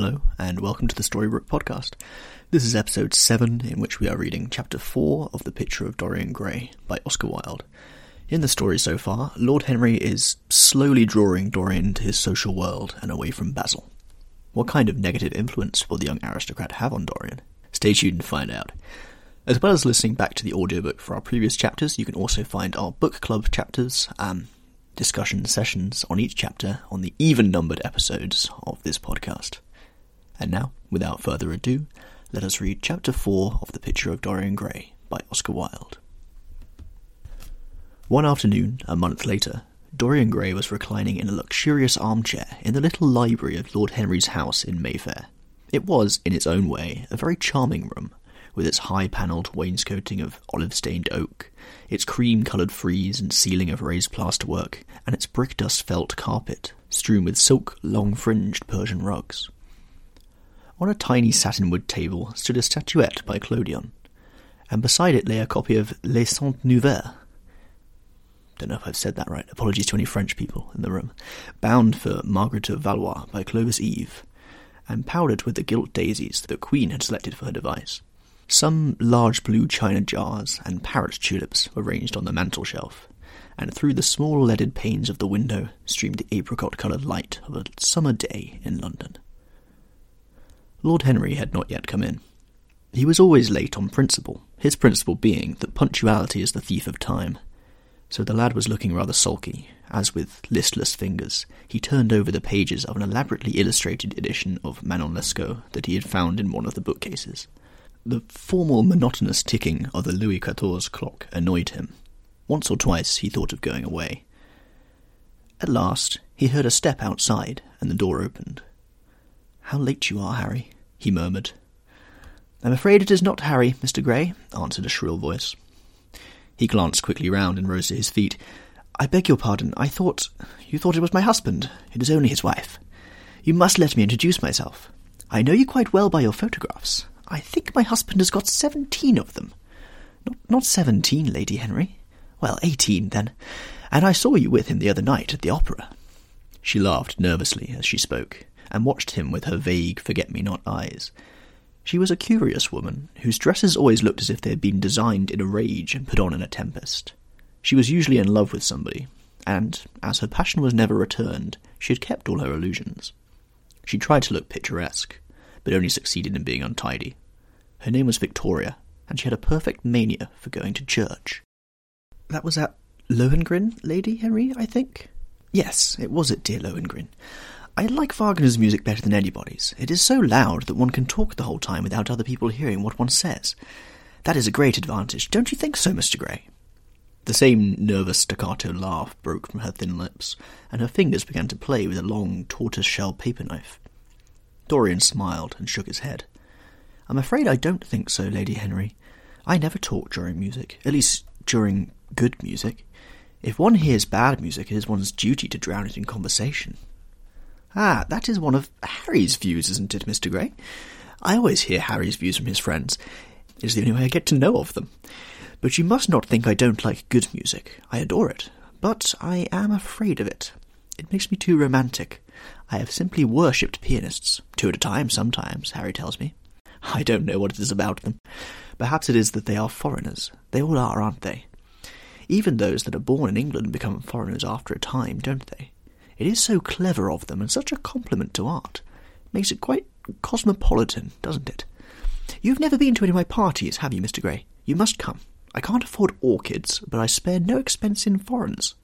Hello, and welcome to the Storybrooke podcast. This is episode 7, in which we are reading chapter 4 of The Picture of Dorian Gray by Oscar Wilde. In the story so far, Lord Henry is slowly drawing Dorian into his social world and away from Basil. What kind of negative influence will the young aristocrat have on Dorian? Stay tuned and find out. As well as listening back to the audiobook for our previous chapters, you can also find our book club chapters, discussion sessions on each chapter on the even-numbered episodes of this podcast. And now, without further ado, let us read Chapter 4 of The Picture of Dorian Gray by Oscar Wilde. One afternoon, a month later, Dorian Gray was reclining in a luxurious armchair in the little library of Lord Henry's house in Mayfair. It was, in its own way, a very charming room, with its high-panelled wainscoting of olive-stained oak, its cream-coloured frieze and ceiling of raised plasterwork, and its brick-dust felt carpet, strewn with silk, long-fringed Persian rugs. On a tiny satinwood table stood a statuette by Clodion, and beside it lay a copy of Les Saintes Nouvelles. Don't know if I've said that right, apologies to any French people in the room. Bound for Margaret of Valois by Clovis Eve, and powdered with the gilt daisies that the Queen had selected for her device. Some large blue china jars and parrot tulips were ranged on the mantel-shelf, and through the small leaded panes of the window streamed the apricot-coloured light of a summer day in London. Lord Henry had not yet come in. He was always late on principle, his principle being that punctuality is the thief of time. So the lad was looking rather sulky, as with listless fingers he turned over the pages of an elaborately illustrated edition of Manon Lescaut that he had found in one of the bookcases. The formal monotonous ticking of the Louis XIV clock annoyed him. Once or twice he thought of going away. At last he heard a step outside, and the door opened. "How late you are, Harry," he murmured. "I'm afraid it is not Harry, Mr. Grey," answered a shrill voice. He glanced quickly round and rose to his feet. "I beg your pardon. I thought... you thought it was my husband. It is only his wife. You must let me introduce myself. I know you quite well by your photographs. I think my husband has got 17 of them. Not 17, Lady Henry. Well, 18, then. And I saw you with him the other night at the opera." She laughed nervously as she spoke, and watched him with her vague forget-me-not eyes. She was a curious woman, whose dresses always looked as if they had been designed in a rage and put on in a tempest. She was usually in love with somebody, and, as her passion was never returned, she had kept all her illusions. She tried to look picturesque, but only succeeded in being untidy. Her name was Victoria, and she had a perfect mania for going to church. "That was at Lohengrin, Lady Henry, I think?" "Yes, it was at dear Lohengrin. I like Wagner's music better than anybody's. It is so loud that one can talk the whole time without other people hearing what one says. That is a great advantage, don't you think so, Mr. Grey?" The same nervous staccato laugh broke from her thin lips, and her fingers began to play with a long tortoise-shell paper knife. Dorian smiled and shook his head. "I'm afraid I don't think so, Lady Henry. I never talk during music, at least during good music. If one hears bad music, it is one's duty to drown it in conversation." "Ah, that is one of Harry's views, isn't it, Mr. Grey? I always hear Harry's views from his friends. It is the only way I get to know of them. But you must not think I don't like good music. I adore it. But I am afraid of it. It makes me too romantic. I have simply worshipped pianists, 2 at a time sometimes, Harry tells me. I don't know what it is about them. Perhaps it is that they are foreigners. They all are, aren't they? Even those that are born in England become foreigners after a time, don't they? It is so clever of them, and such a compliment to art. Makes it quite cosmopolitan, doesn't it? You've never been to any of my parties, have you, Mr. Grey? You must come. I can't afford orchids, but I spare no expense in foreigners.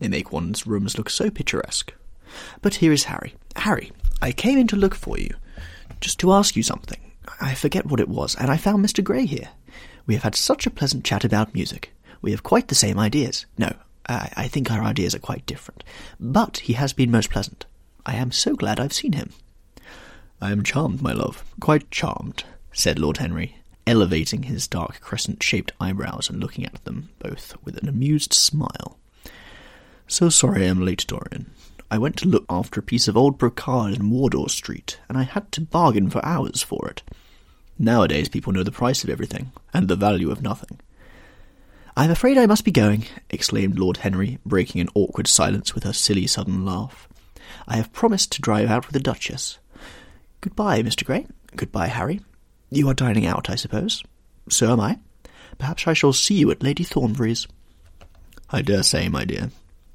They make one's rooms look so picturesque. But here is Harry. Harry, I came in to look for you, just to ask you something. I forget what it was, and I found Mr. Grey here. We have had such a pleasant chat about music. We have quite the same ideas. No, I think our ideas are quite different, but he has been most pleasant. I am so glad I've seen him." "I am charmed, my love, quite charmed," said Lord Henry, elevating his dark crescent-shaped eyebrows and looking at them both with an amused smile. "So sorry I am late, Dorian. I went to look after a piece of old brocade in Wardour Street, and I had to bargain for hours for it. Nowadays people know the price of everything, and the value of nothing." "I'm afraid I must be going," exclaimed Lord Henry, breaking an awkward silence with her silly sudden laugh. "I have promised to drive out with the Duchess. "Goodbye, Mr. Grey. Goodbye, Harry. You are dining out, I suppose. So am I. Perhaps I shall see you at Lady Thornbury's." "I dare say, my dear,"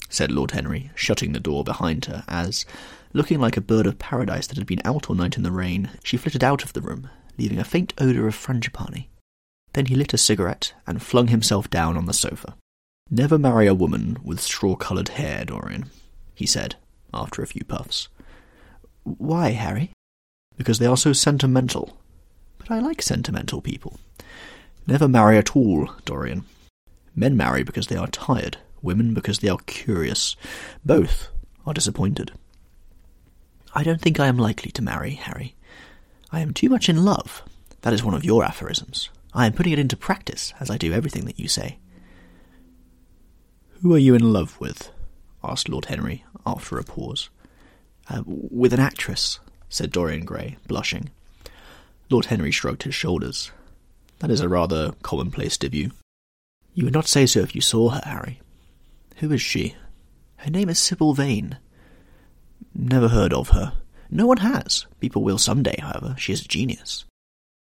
said Lord Henry, shutting the door behind her as, looking like a bird of paradise that had been out all night in the rain, she flitted out of the room, leaving a faint odour of frangipani. Then he lit a cigarette and flung himself down on the sofa. "Never marry a woman with straw-coloured hair, Dorian," he said, after a few puffs. "Why, Harry?" "Because they are so sentimental. But I like sentimental people. Never marry at all, Dorian. Men marry because they are tired, women because they are curious. Both are disappointed." "I don't think I am likely to marry, Harry. I am too much in love. That is one of your aphorisms. I am putting it into practice, as I do everything that you say." "Who are you in love with?" asked Lord Henry, after a pause. With an actress," said Dorian Gray, blushing. Lord Henry shrugged his shoulders. "That is a rather commonplace debut." "You would not say so if you saw her, Harry." "Who is she?" "Her name is Sibyl Vane." "Never heard of her." "No one has. People will some day, however. She is a genius."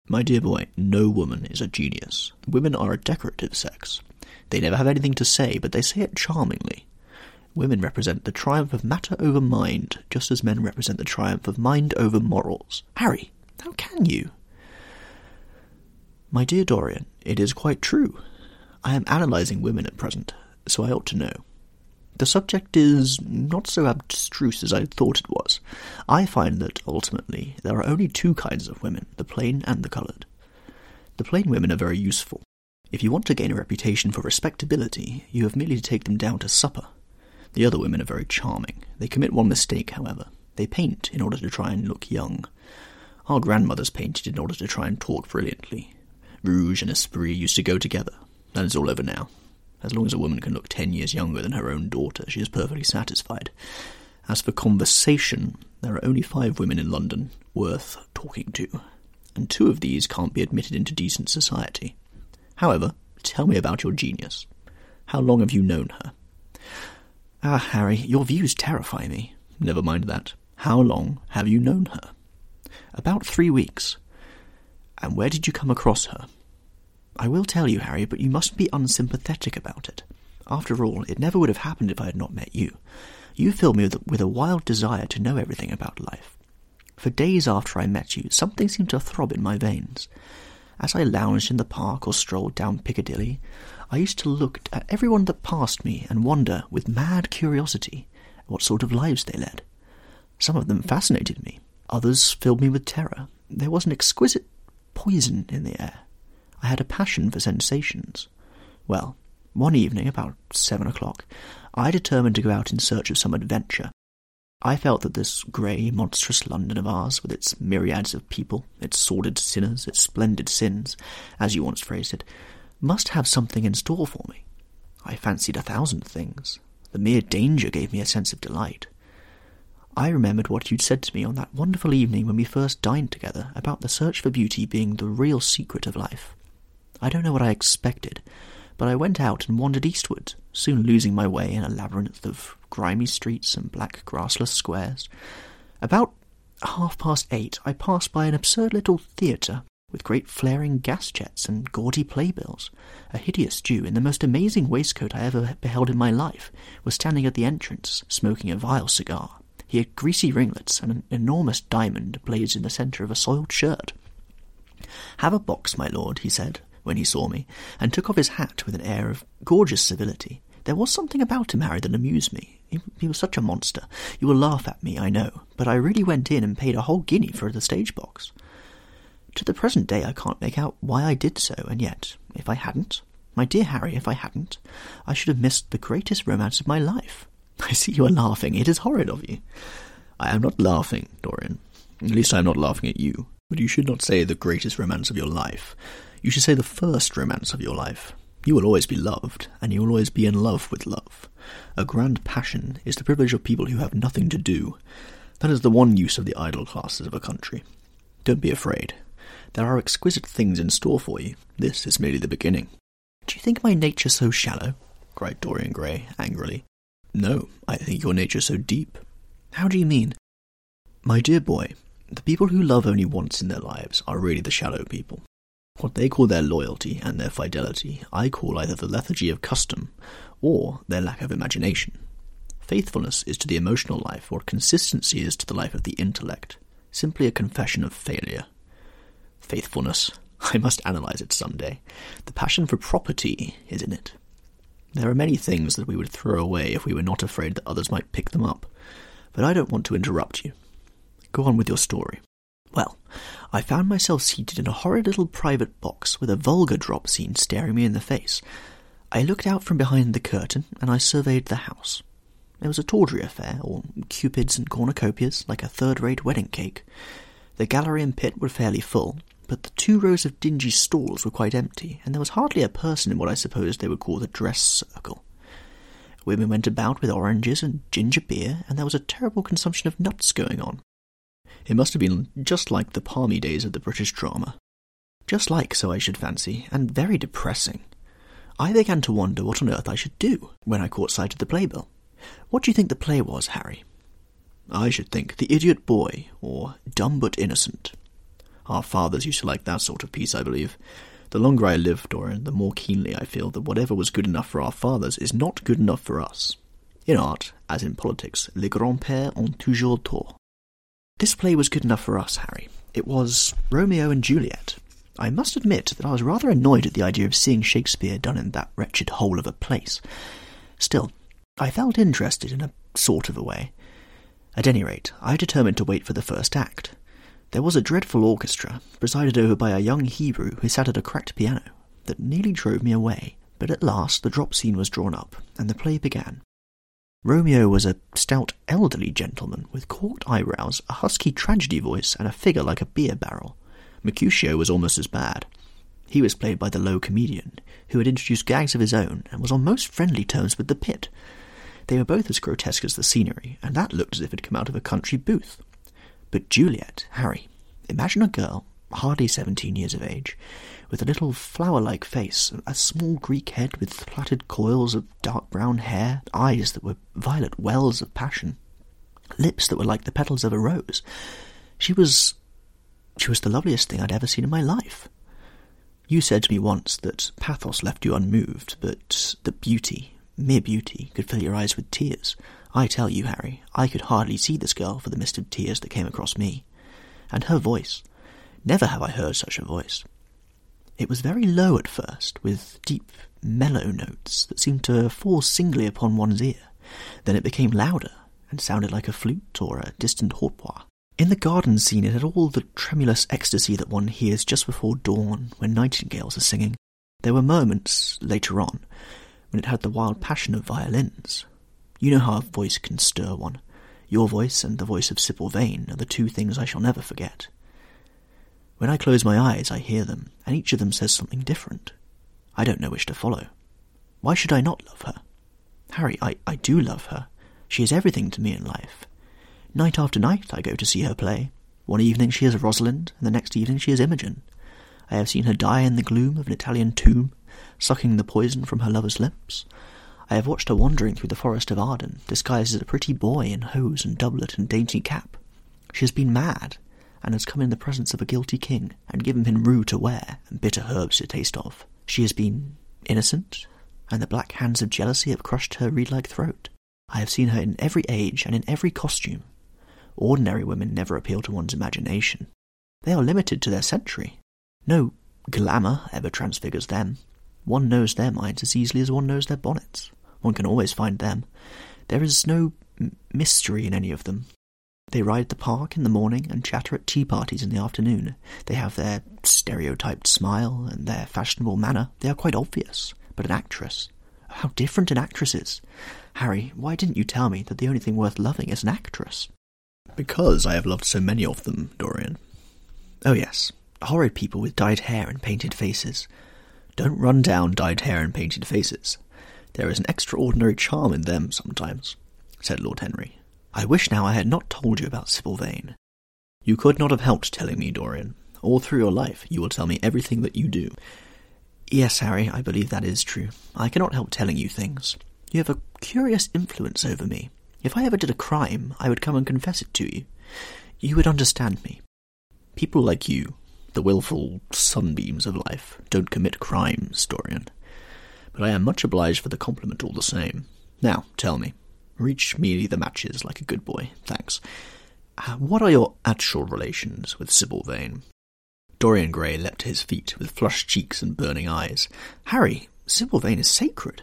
"My dear boy, no woman is a genius. Women are a decorative sex. They never have anything to say, but they say it charmingly. Women represent the triumph of matter over mind, just as men represent the triumph of mind over morals." "Harry, how can you?" "My dear Dorian, it is quite true. I am analysing women at present, so I ought to know. The subject is not so abstruse as I thought it was. I find that, ultimately, there are only two kinds of women, the plain and the coloured. The plain women are very useful. If you want to gain a reputation for respectability, you have merely to take them down to supper. The other women are very charming. They commit one mistake, however. They paint in order to try and look young. Our grandmothers painted in order to try and talk brilliantly. Rouge and esprit used to go together. That is all over now. As long as a woman can look 10 years younger than her own daughter, she is perfectly satisfied. As for conversation, there are only 5 women in London worth talking to, and 2 of these can't be admitted into decent society. However, tell me about your genius. How long have you known her?" "Ah, Harry, your views terrify me." "Never mind that. How long have you known her?" "About 3 weeks." "And where did you come across her?" "I will tell you, Harry, but you mustn't be unsympathetic about it. After all, it never would have happened if I had not met you. You filled me with a wild desire to know everything about life. For days after I met you, something seemed to throb in my veins. As I lounged in the park or strolled down Piccadilly, I used to look at everyone that passed me and wonder, with mad curiosity, what sort of lives they led. Some of them fascinated me. Others filled me with terror. There was an exquisite poison in the air. I had a passion for sensations. Well, one evening, about 7 o'clock, I determined to go out in search of some adventure. I felt that this grey, monstrous London of ours, with its myriads of people, its sordid sinners, its splendid sins, as you once phrased it, must have something in store for me. I fancied 1,000 things. The mere danger gave me a sense of delight. I remembered what you'd said to me on that wonderful evening when we first dined together, about the search for beauty being the real secret of life. I don't know what I expected, but I went out and wandered eastward, soon losing my way in a labyrinth of grimy streets and black grassless squares. About 8:30, I passed by an absurd little theatre, with great flaring gas jets and gaudy playbills. A hideous Jew, in the most amazing waistcoat I ever beheld in my life, was standing at the entrance, smoking a vile cigar. He had greasy ringlets, and an enormous diamond blazed in the centre of a soiled shirt. 'Have a box, my lord,' he said, when he saw me, and took off his hat with an air of gorgeous civility. There was something about him, Harry, that amused me. He was such a monster. You will laugh at me, I know, but I really went in and paid a whole guinea for the stage box. To the present day I can't make out why I did so, and yet, if I hadn't, my dear Harry, if I hadn't, I should have missed the greatest romance of my life. I see you are laughing. It is horrid of you." "I am not laughing, Dorian. At least I am not laughing at you. But you should not say the greatest romance of your life. You should say the first romance of your life. You will always be loved, and you will always be in love with love. A grand passion is the privilege of people who have nothing to do. That is the one use of the idle classes of a country. Don't be afraid. There are exquisite things in store for you. This is merely the beginning." "Do you think my nature so shallow?" cried Dorian Gray angrily. "No, I think your nature so deep." "How do you mean?" "My dear boy, The people who love only once in their lives are really the shallow people. What they call their loyalty and their fidelity, I call either the lethargy of custom or their lack of imagination. Faithfulness is to the emotional life what consistency is to the life of the intellect, simply a confession of failure. Faithfulness, I must analyse it some day. The passion for property is in it. There are many things that we would throw away if we were not afraid that others might pick them up, but I don't want to interrupt you. Go on with your story. Well, I found myself seated in a horrid little private box with a vulgar drop scene staring me in the face. I looked out from behind the curtain, and I surveyed the house. It was a tawdry affair, or cupids and cornucopias, like a third-rate wedding cake. The gallery and pit were fairly full, but the two rows of dingy stalls were quite empty, and there was hardly a person in what I supposed they would call the dress circle. Women went about with oranges and ginger beer, and there was a terrible consumption of nuts going on. It must have been just like the palmy days of the British drama. Just like, so I should fancy, and very depressing. I began to wonder what on earth I should do when I caught sight of the playbill. What do you think the play was, Harry? I should think The Idiot Boy, or Dumb but Innocent. Our fathers used to like that sort of piece, I believe. The longer I live, Dorian, the more keenly I feel that whatever was good enough for our fathers is not good enough for us. In art, as in politics, les grands-pères ont toujours tort. This play was good enough for us, Harry. It was Romeo and Juliet. I must admit that I was rather annoyed at the idea of seeing Shakespeare done in that wretched hole of a place. Still, I felt interested in a sort of a way. At any rate, I determined to wait for the first act. There was a dreadful orchestra, presided over by a young Hebrew who sat at a cracked piano, that nearly drove me away, but at last the drop scene was drawn up, and the play began. Romeo was a stout elderly gentleman with corked eyebrows, a husky tragedy voice, and a figure like a beer barrel. Mercutio was almost as bad. He was played by the low comedian, who had introduced gags of his own and was on most friendly terms with the pit. They were both as grotesque as the scenery, and that looked as if it had come out of a country booth. But Juliet, Harry, imagine a girl, hardly 17 years of age, with a little flower-like face, a small Greek head with plaited coils of dark brown hair, eyes that were violet wells of passion, lips that were like the petals of a rose. She was the loveliest thing I'd ever seen in my life. You said to me once that pathos left you unmoved, but that beauty, mere beauty, could fill your eyes with tears. I tell you, Harry, I could hardly see this girl for the mist of tears that came across me. And her voice. Never have I heard such a voice. It was very low at first, with deep, mellow notes that seemed to fall singly upon one's ear. Then it became louder, and sounded like a flute or a distant hautboy. In the garden scene it had all the tremulous ecstasy that one hears just before dawn, when nightingales are singing. There were moments, later on, when it had the wild passion of violins. You know how a voice can stir one. Your voice and the voice of Sibyl Vane are the two things I shall never forget. When I close my eyes, I hear them, and each of them says something different. I don't know which to follow. Why should I not love her? Harry, I do love her. She is everything to me in life. Night after night, I go to see her play. One evening she is Rosalind, and the next evening she is Imogen. I have seen her die in the gloom of an Italian tomb, sucking the poison from her lover's lips. I have watched her wandering through the forest of Arden, disguised as a pretty boy in hose and doublet and dainty cap. She has been mad, and has come in the presence of a guilty king, and given him rue to wear, and bitter herbs to taste of. She has been innocent, and the black hands of jealousy have crushed her reed-like throat. I have seen her in every age, and in every costume. Ordinary women never appeal to one's imagination. They are limited to their century. No glamour ever transfigures them. One knows their minds as easily as one knows their bonnets. One can always find them. There is no mystery in any of them. They ride the park in the morning and chatter at tea parties in the afternoon. They have their stereotyped smile and their fashionable manner. They are quite obvious. But an actress, how different an actress is. Harry, why didn't you tell me that the only thing worth loving is an actress? Because I have loved so many of them, Dorian. Oh yes, horrid people with dyed hair and painted faces. Don't run down dyed hair and painted faces. There is an extraordinary charm in them sometimes, said Lord Henry. I wish now I had not told you about Sibyl Vane. You could not have helped telling me, Dorian. All through your life you will tell me everything that you do. Yes, Harry, I believe that is true. I cannot help telling you things. You have a curious influence over me. If I ever did a crime, I would come and confess it to you. you would understand me. People like you, the willful sunbeams of life, don't commit crimes, Dorian. But I am much obliged for the compliment all the same. Now, tell me. Reach me the matches like a good boy. Thanks. What are your actual relations with Sibyl Vane? Dorian Gray leapt to his feet with flushed cheeks and burning eyes. Harry, Sibyl Vane is sacred.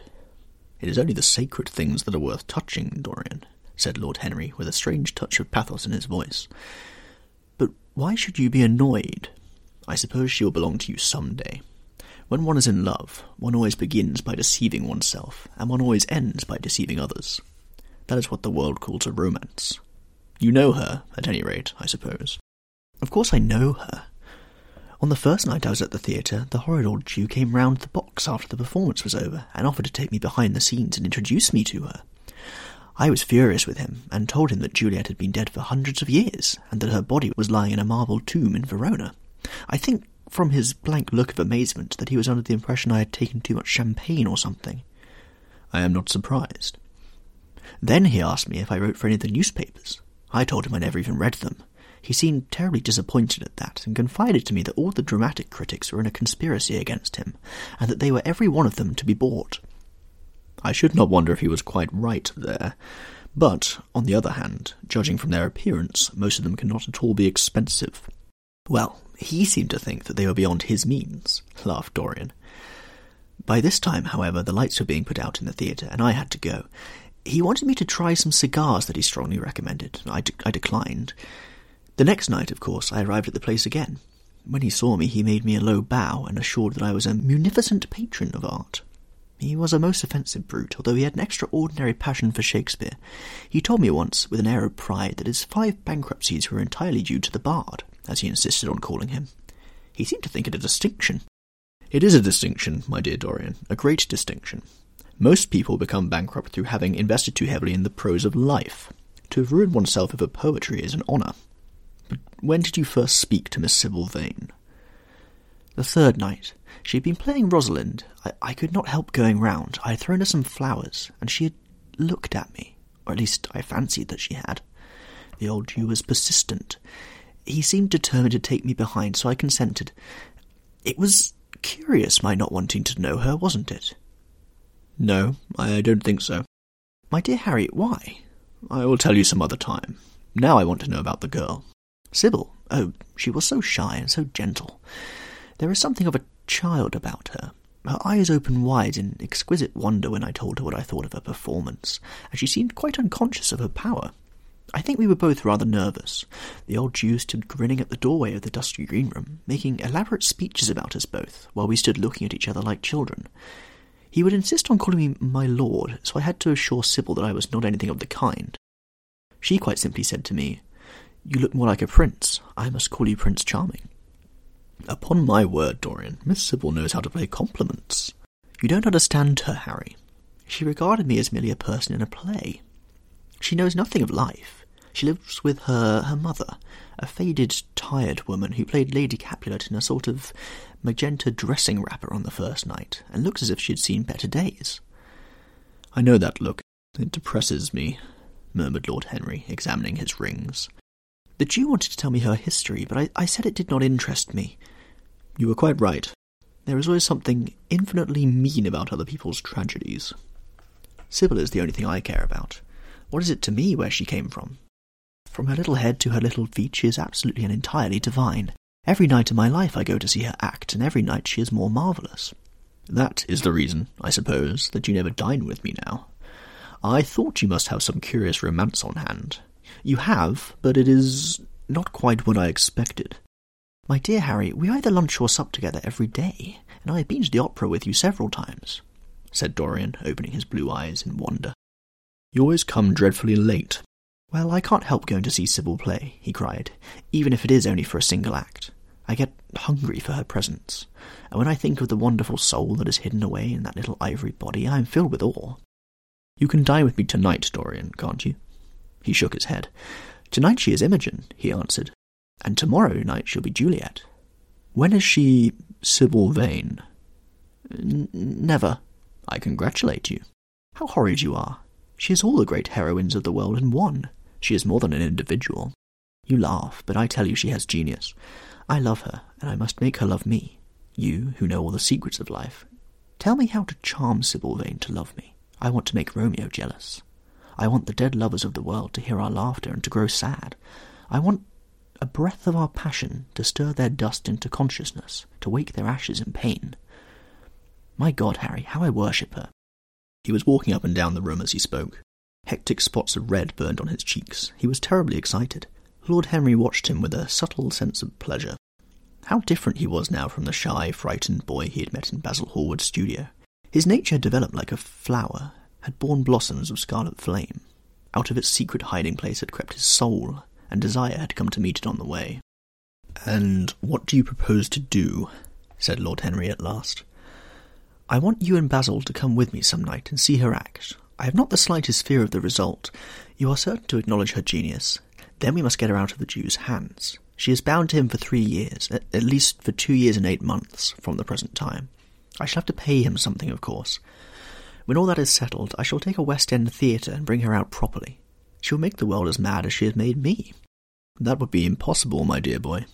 It is only the sacred things that are worth touching, Dorian, said Lord Henry, with a strange touch of pathos in his voice. But why should you be annoyed? I suppose she will belong to you some day. When one is in love, one always begins by deceiving oneself, and one always ends by deceiving others. That is what the world calls a romance. You know her, at any rate, I suppose. Of course I know her. On the first night I was at the theatre, the horrid old Jew came round the box after the performance was over and offered to take me behind the scenes and introduce me to her. I was furious with him and told him that Juliet had been dead for hundreds of years and that her body was lying in a marble tomb in Verona. I think, from his blank look of amazement, that he was under the impression I had taken too much champagne or something. I am not surprised. Then he asked me if I wrote for any of the newspapers. I told him I never even read them. He seemed terribly disappointed at that, and confided to me that all the dramatic critics were in a conspiracy against him, and that they were every one of them to be bought. I should not wonder if he was quite right there, but, on the other hand, judging from their appearance, most of them cannot at all be expensive. Well, he seemed to think that they were beyond his means, laughed Dorian. By this time, however, the lights were being put out in the theatre, and I had to go. He wanted me to try some cigars that he strongly recommended, and I declined. The next night, of course, I arrived at the place again. When he saw me, he made me a low bow and assured that I was a munificent patron of art. He was a most offensive brute, although he had an extraordinary passion for Shakespeare. He told me once, with an air of pride, that his 5 bankruptcies were entirely due to the bard, as he insisted on calling him. He seemed to think it a distinction. It is a distinction, my dear Dorian, a great distinction. Most people become bankrupt through having invested too heavily in the prose of life. To have ruined oneself over poetry is an honour. But when did you first speak to Miss Sibyl Vane? The third night. She had been playing Rosalind. I could not help going round. I had thrown her some flowers, and she had looked at me, or at least I fancied that she had. The old Jew was persistent. He seemed determined to take me behind, so I consented. It was curious, my not wanting to know her, wasn't it? No, I don't think so. My dear Harry, why? I will tell you some other time. Now I want to know about the girl. Sibyl, oh, she was so shy and so gentle. There is something of a child about her. Her eyes opened wide in exquisite wonder when I told her what I thought of her performance, and she seemed quite unconscious of her power. I think we were both rather nervous. The old Jew stood grinning at the doorway of the dusty green room, making elaborate speeches about us both, while we stood looking at each other like children. He would insist on calling me my lord, so I had to assure Sibyl that I was not anything of the kind. She quite simply said to me, "You look more like a prince. I must call you Prince Charming." Upon my word, Dorian, Miss Sibyl knows how to play compliments. You don't understand her, Harry. She regarded me as merely a person in a play. She knows nothing of life. She lives with her mother, a faded, tired woman who played Lady Capulet in a sort of magenta dressing wrapper on the first night, and looks as if she had seen better days. I know that look. It depresses me, murmured Lord Henry, examining his rings. The Jew wanted to tell me her history, but I said it did not interest me. You were quite right. There is always something infinitely mean about other people's tragedies. Sibyl is the only thing I care about. What is it to me where she came from? From her little head to her little feet, she is absolutely and entirely divine. Every night of my life I go to see her act, and every night she is more marvellous. That is the reason, I suppose, that you never dine with me now. I thought you must have some curious romance on hand. You have, but it is not quite what I expected. My dear Harry, we either lunch or sup together every day, and I have been to the opera with you several times, said Dorian, opening his blue eyes in wonder. You always come dreadfully late. Well, I can't help going to see Sibyl play, he cried, even if it is only for a single act. I get hungry for her presence, and when I think of the wonderful soul that is hidden away in that little ivory body, I am filled with awe. You can dine with me tonight, Dorian, can't you? He shook his head. Tonight she is Imogen, he answered, and tomorrow night she'll be Juliet. When is she Sibyl Vane? Never. I congratulate you. How horrid you are. She is all the great heroines of the world in one. She is more than an individual. You laugh, but I tell you she has genius. I love her, and I must make her love me. You, who know all the secrets of life, tell me how to charm Sibyl Vane to love me. I want to make Romeo jealous. I want the dead lovers of the world to hear our laughter and to grow sad. I want a breath of our passion to stir their dust into consciousness, to wake their ashes in pain. My God, Harry, how I worship her." He was walking up and down the room as he spoke. Hectic spots of red burned on his cheeks. He was terribly excited. Lord Henry watched him with a subtle sense of pleasure. How different he was now from the shy, frightened boy he had met in Basil Hallward's studio. His nature had developed like a flower, had borne blossoms of scarlet flame. Out of its secret hiding-place had crept his soul, and desire had come to meet it on the way. "And what do you propose to do?" said Lord Henry at last. "I want you and Basil to come with me some night and see her act. I have not the slightest fear of the result. You are certain to acknowledge her genius. Then we must get her out of the Jew's hands. She is bound to him for 3 years, at least for 2 years and 8 months from the present time. I shall have to pay him something, of course. When all that is settled, I shall take a West End theatre and bring her out properly. She will make the world as mad as she has made me." "That would be impossible, my dear boy."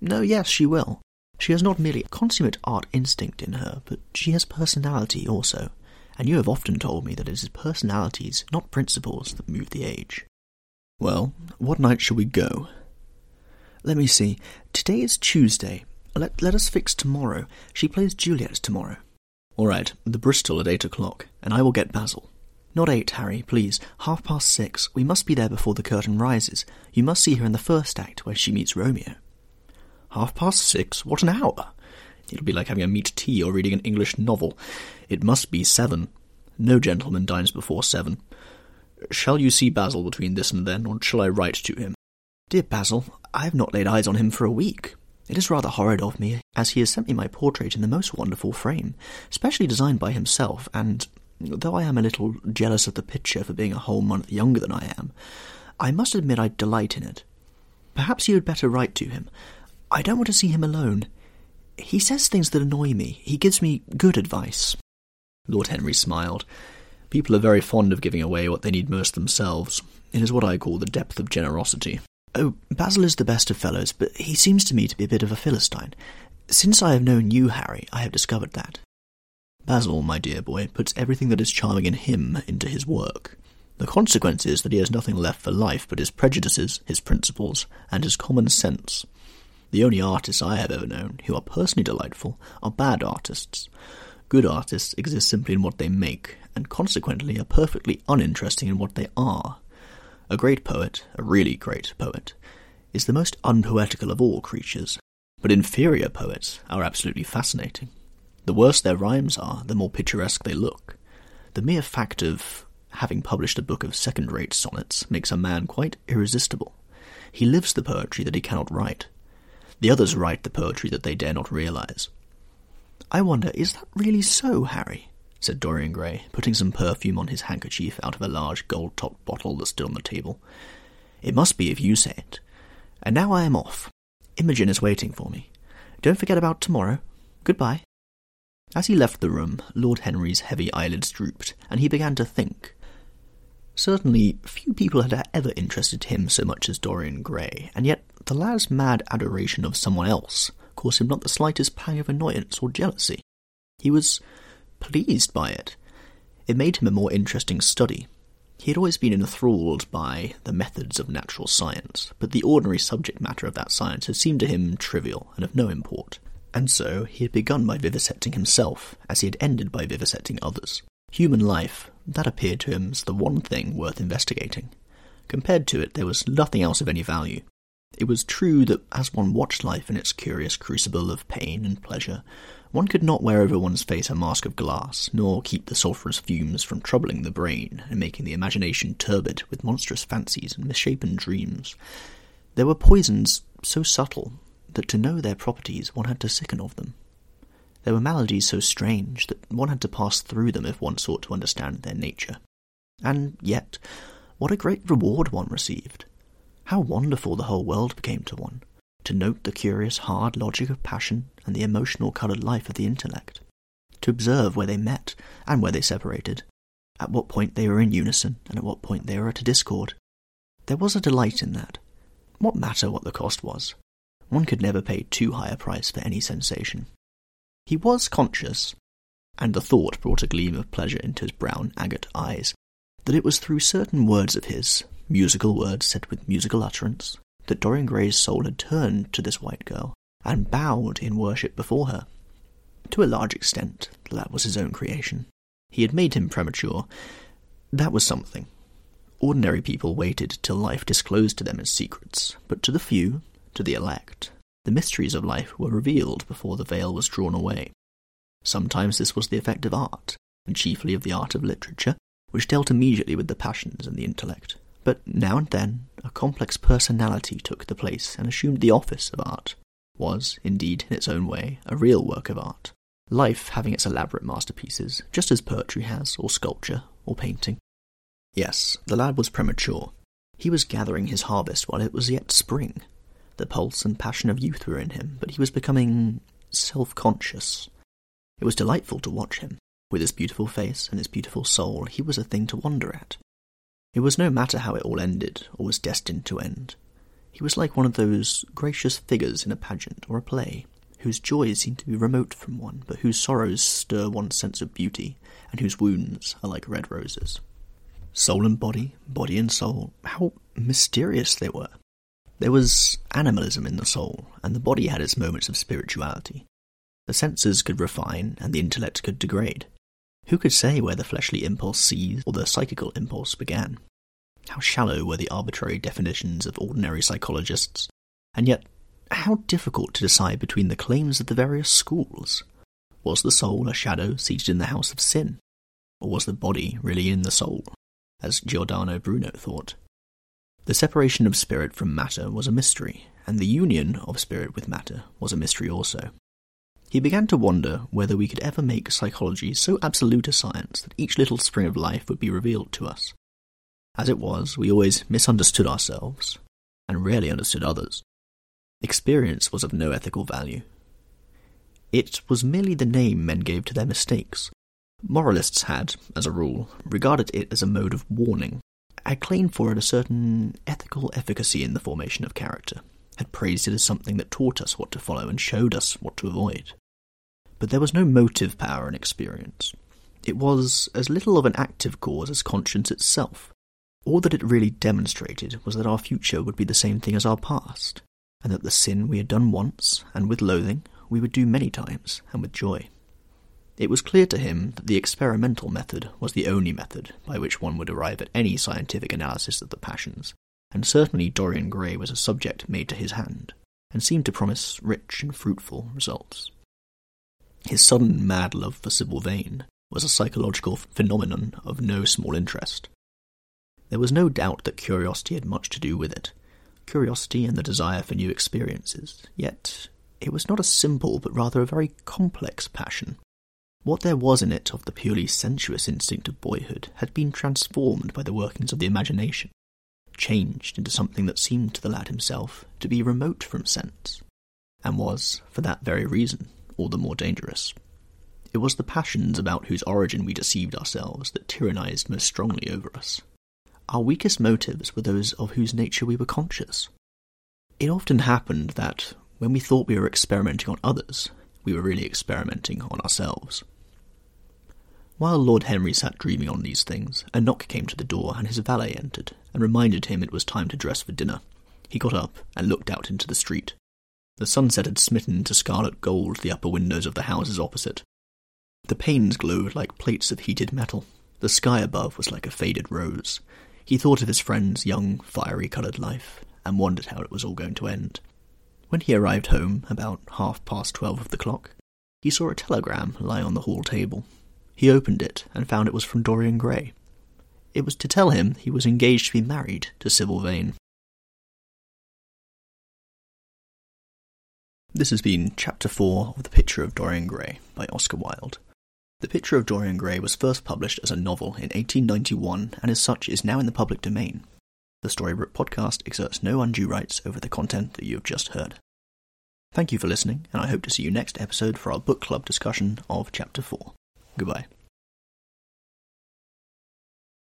"No, yes, she will. She has not merely consummate art instinct in her, but she has personality also, and you have often told me that it is personalities, not principles, that move the age." "Well, what night shall we go?" "Let me see. Today is Tuesday. Let us fix tomorrow. She plays Juliet tomorrow." "All right, the Bristol at 8 o'clock, and I will get Basil." "Not 8, Harry, please. 6:30. We must be there before the curtain rises. You must see her in the first act, where she meets Romeo." "6:30? What an hour! It'll be like having a meat tea or reading an English novel. It must be 7. No gentleman dines before 7. Shall you see Basil between this and then, or shall I write to him?" "Dear Basil, I have not laid eyes on him for a week. It is rather horrid of me, as he has sent me my portrait in the most wonderful frame, specially designed by himself, and, though I am a little jealous of the picture for being a whole month younger than I am, I must admit I delight in it. Perhaps you had better write to him. I don't want to see him alone. He says things that annoy me. He gives me good advice." Lord Henry smiled. People are very fond of giving away what they need most themselves. It is what I call the depth of generosity. "Oh, Basil is the best of fellows, but he seems to me to be a bit of a Philistine. Since I have known you, Harry, I have discovered that." "Basil, my dear boy, puts everything that is charming in him into his work. The consequence is that he has nothing left for life but his prejudices, his principles, and his common sense. The only artists I have ever known who are personally delightful are bad artists. Good artists exist simply in what they make, and consequently are perfectly uninteresting in what they are. A great poet, a really great poet, is the most unpoetical of all creatures, but inferior poets are absolutely fascinating. The worse their rhymes are, the more picturesque they look. The mere fact of having published a book of second-rate sonnets makes a man quite irresistible. He lives the poetry that he cannot write. The others write the poetry that they dare not realise." "I wonder, is that really so, Harry?" said Dorian Gray, putting some perfume on his handkerchief out of a large gold-topped bottle that stood on the table. "It must be if you say it. And now I am off. Imogen is waiting for me. Don't forget about tomorrow. Goodbye." As he left the room, Lord Henry's heavy eyelids drooped, and he began to think. Certainly, few people had ever interested him so much as Dorian Gray, and yet the lad's mad adoration of someone else caused him not the slightest pang of annoyance or jealousy. He was pleased by it. It made him a more interesting study. He had always been enthralled by the methods of natural science, but the ordinary subject matter of that science had seemed to him trivial and of no import, and so he had begun by vivisecting himself, as he had ended by vivisecting others. Human life, that appeared to him as the one thing worth investigating. Compared to it, there was nothing else of any value. It was true that as one watched life in its curious crucible of pain and pleasure, one could not wear over one's face a mask of glass, nor keep the sulphurous fumes from troubling the brain and making the imagination turbid with monstrous fancies and misshapen dreams. There were poisons so subtle that to know their properties one had to sicken of them. There were maladies so strange that one had to pass through them if one sought to understand their nature. And yet, what a great reward one received! How wonderful the whole world became to one! To note the curious hard logic of passion and the emotional coloured life of the intellect, to observe where they met and where they separated, at what point they were in unison and at what point they were at a discord. There was a delight in that. What matter what the cost was? One could never pay too high a price for any sensation. He was conscious, and the thought brought a gleam of pleasure into his brown agate eyes, that it was through certain words of his, musical words said with musical utterance, that Dorian Gray's soul had turned to this white girl, and bowed in worship before her. To a large extent, that was his own creation. He had made him premature. That was something. Ordinary people waited till life disclosed to them its secrets, but to the few, to the elect, the mysteries of life were revealed before the veil was drawn away. Sometimes this was the effect of art, and chiefly of the art of literature, which dealt immediately with the passions and the intellect. But now and then, a complex personality took the place and assumed the office of art, was, indeed, in its own way, a real work of art, life having its elaborate masterpieces, just as poetry has, or sculpture, or painting. Yes, the lad was premature. He was gathering his harvest while it was yet spring. The pulse and passion of youth were in him, but he was becoming self-conscious. It was delightful to watch him. With his beautiful face and his beautiful soul, he was a thing to wonder at. It was no matter how it all ended, or was destined to end. He was like one of those gracious figures in a pageant or a play, whose joys seem to be remote from one, but whose sorrows stir one's sense of beauty, and whose wounds are like red roses. Soul and body, body and soul, how mysterious they were! There was animalism in the soul, and the body had its moments of spirituality. The senses could refine, and the intellect could degrade. Who could say where the fleshly impulse ceased, or the psychical impulse began? How shallow were the arbitrary definitions of ordinary psychologists, and yet how difficult to decide between the claims of the various schools. Was the soul a shadow seated in the house of sin? Or was the body really in the soul, as Giordano Bruno thought? The separation of spirit from matter was a mystery, and the union of spirit with matter was a mystery also. He began to wonder whether we could ever make psychology so absolute a science that each little spring of life would be revealed to us. As it was, we always misunderstood ourselves, and rarely understood others. Experience was of no ethical value. It was merely the name men gave to their mistakes. Moralists had, as a rule, regarded it as a mode of warning, had claimed for it a certain ethical efficacy in the formation of character, had praised it as something that taught us what to follow and showed us what to avoid. But there was no motive power in experience. It was as little of an active cause as conscience itself. All that it really demonstrated was that our future would be the same thing as our past, and that the sin we had done once, and with loathing, we would do many times, and with joy. It was clear to him that the experimental method was the only method by which one would arrive at any scientific analysis of the passions, and certainly Dorian Gray was a subject made to his hand, and seemed to promise rich and fruitful results. His sudden mad love for Sibyl Vane was a psychological phenomenon of no small interest. There was no doubt that curiosity had much to do with it, curiosity and the desire for new experiences, yet it was not a simple but rather a very complex passion. What there was in it of the purely sensuous instinct of boyhood had been transformed by the workings of the imagination, changed into something that seemed to the lad himself to be remote from sense, and was, for that very reason, all the more dangerous. It was the passions about whose origin we deceived ourselves that tyrannized most strongly over us. Our weakest motives were those of whose nature we were conscious. It often happened that, when we thought we were experimenting on others, we were really experimenting on ourselves. While Lord Henry sat dreaming on these things, a knock came to the door and his valet entered, and reminded him it was time to dress for dinner. He got up and looked out into the street. The sunset had smitten to scarlet gold the upper windows of the houses opposite. The panes glowed like plates of heated metal. The sky above was like a faded rose. He thought of his friend's young, fiery-coloured life, and wondered how it was all going to end. When he arrived home, about 12:30 of the clock, he saw a telegram lie on the hall table. He opened it, and found it was from Dorian Gray. It was to tell him he was engaged to be married to Sibyl Vane. This has been Chapter 4 of The Picture of Dorian Gray by Oscar Wilde. The Picture of Dorian Gray was first published as a novel in 1891, and as such is now in the public domain. The Storybook Podcast exerts no undue rights over the content that you have just heard. Thank you for listening, and I hope to see you next episode for our book club discussion of Chapter 4. Goodbye.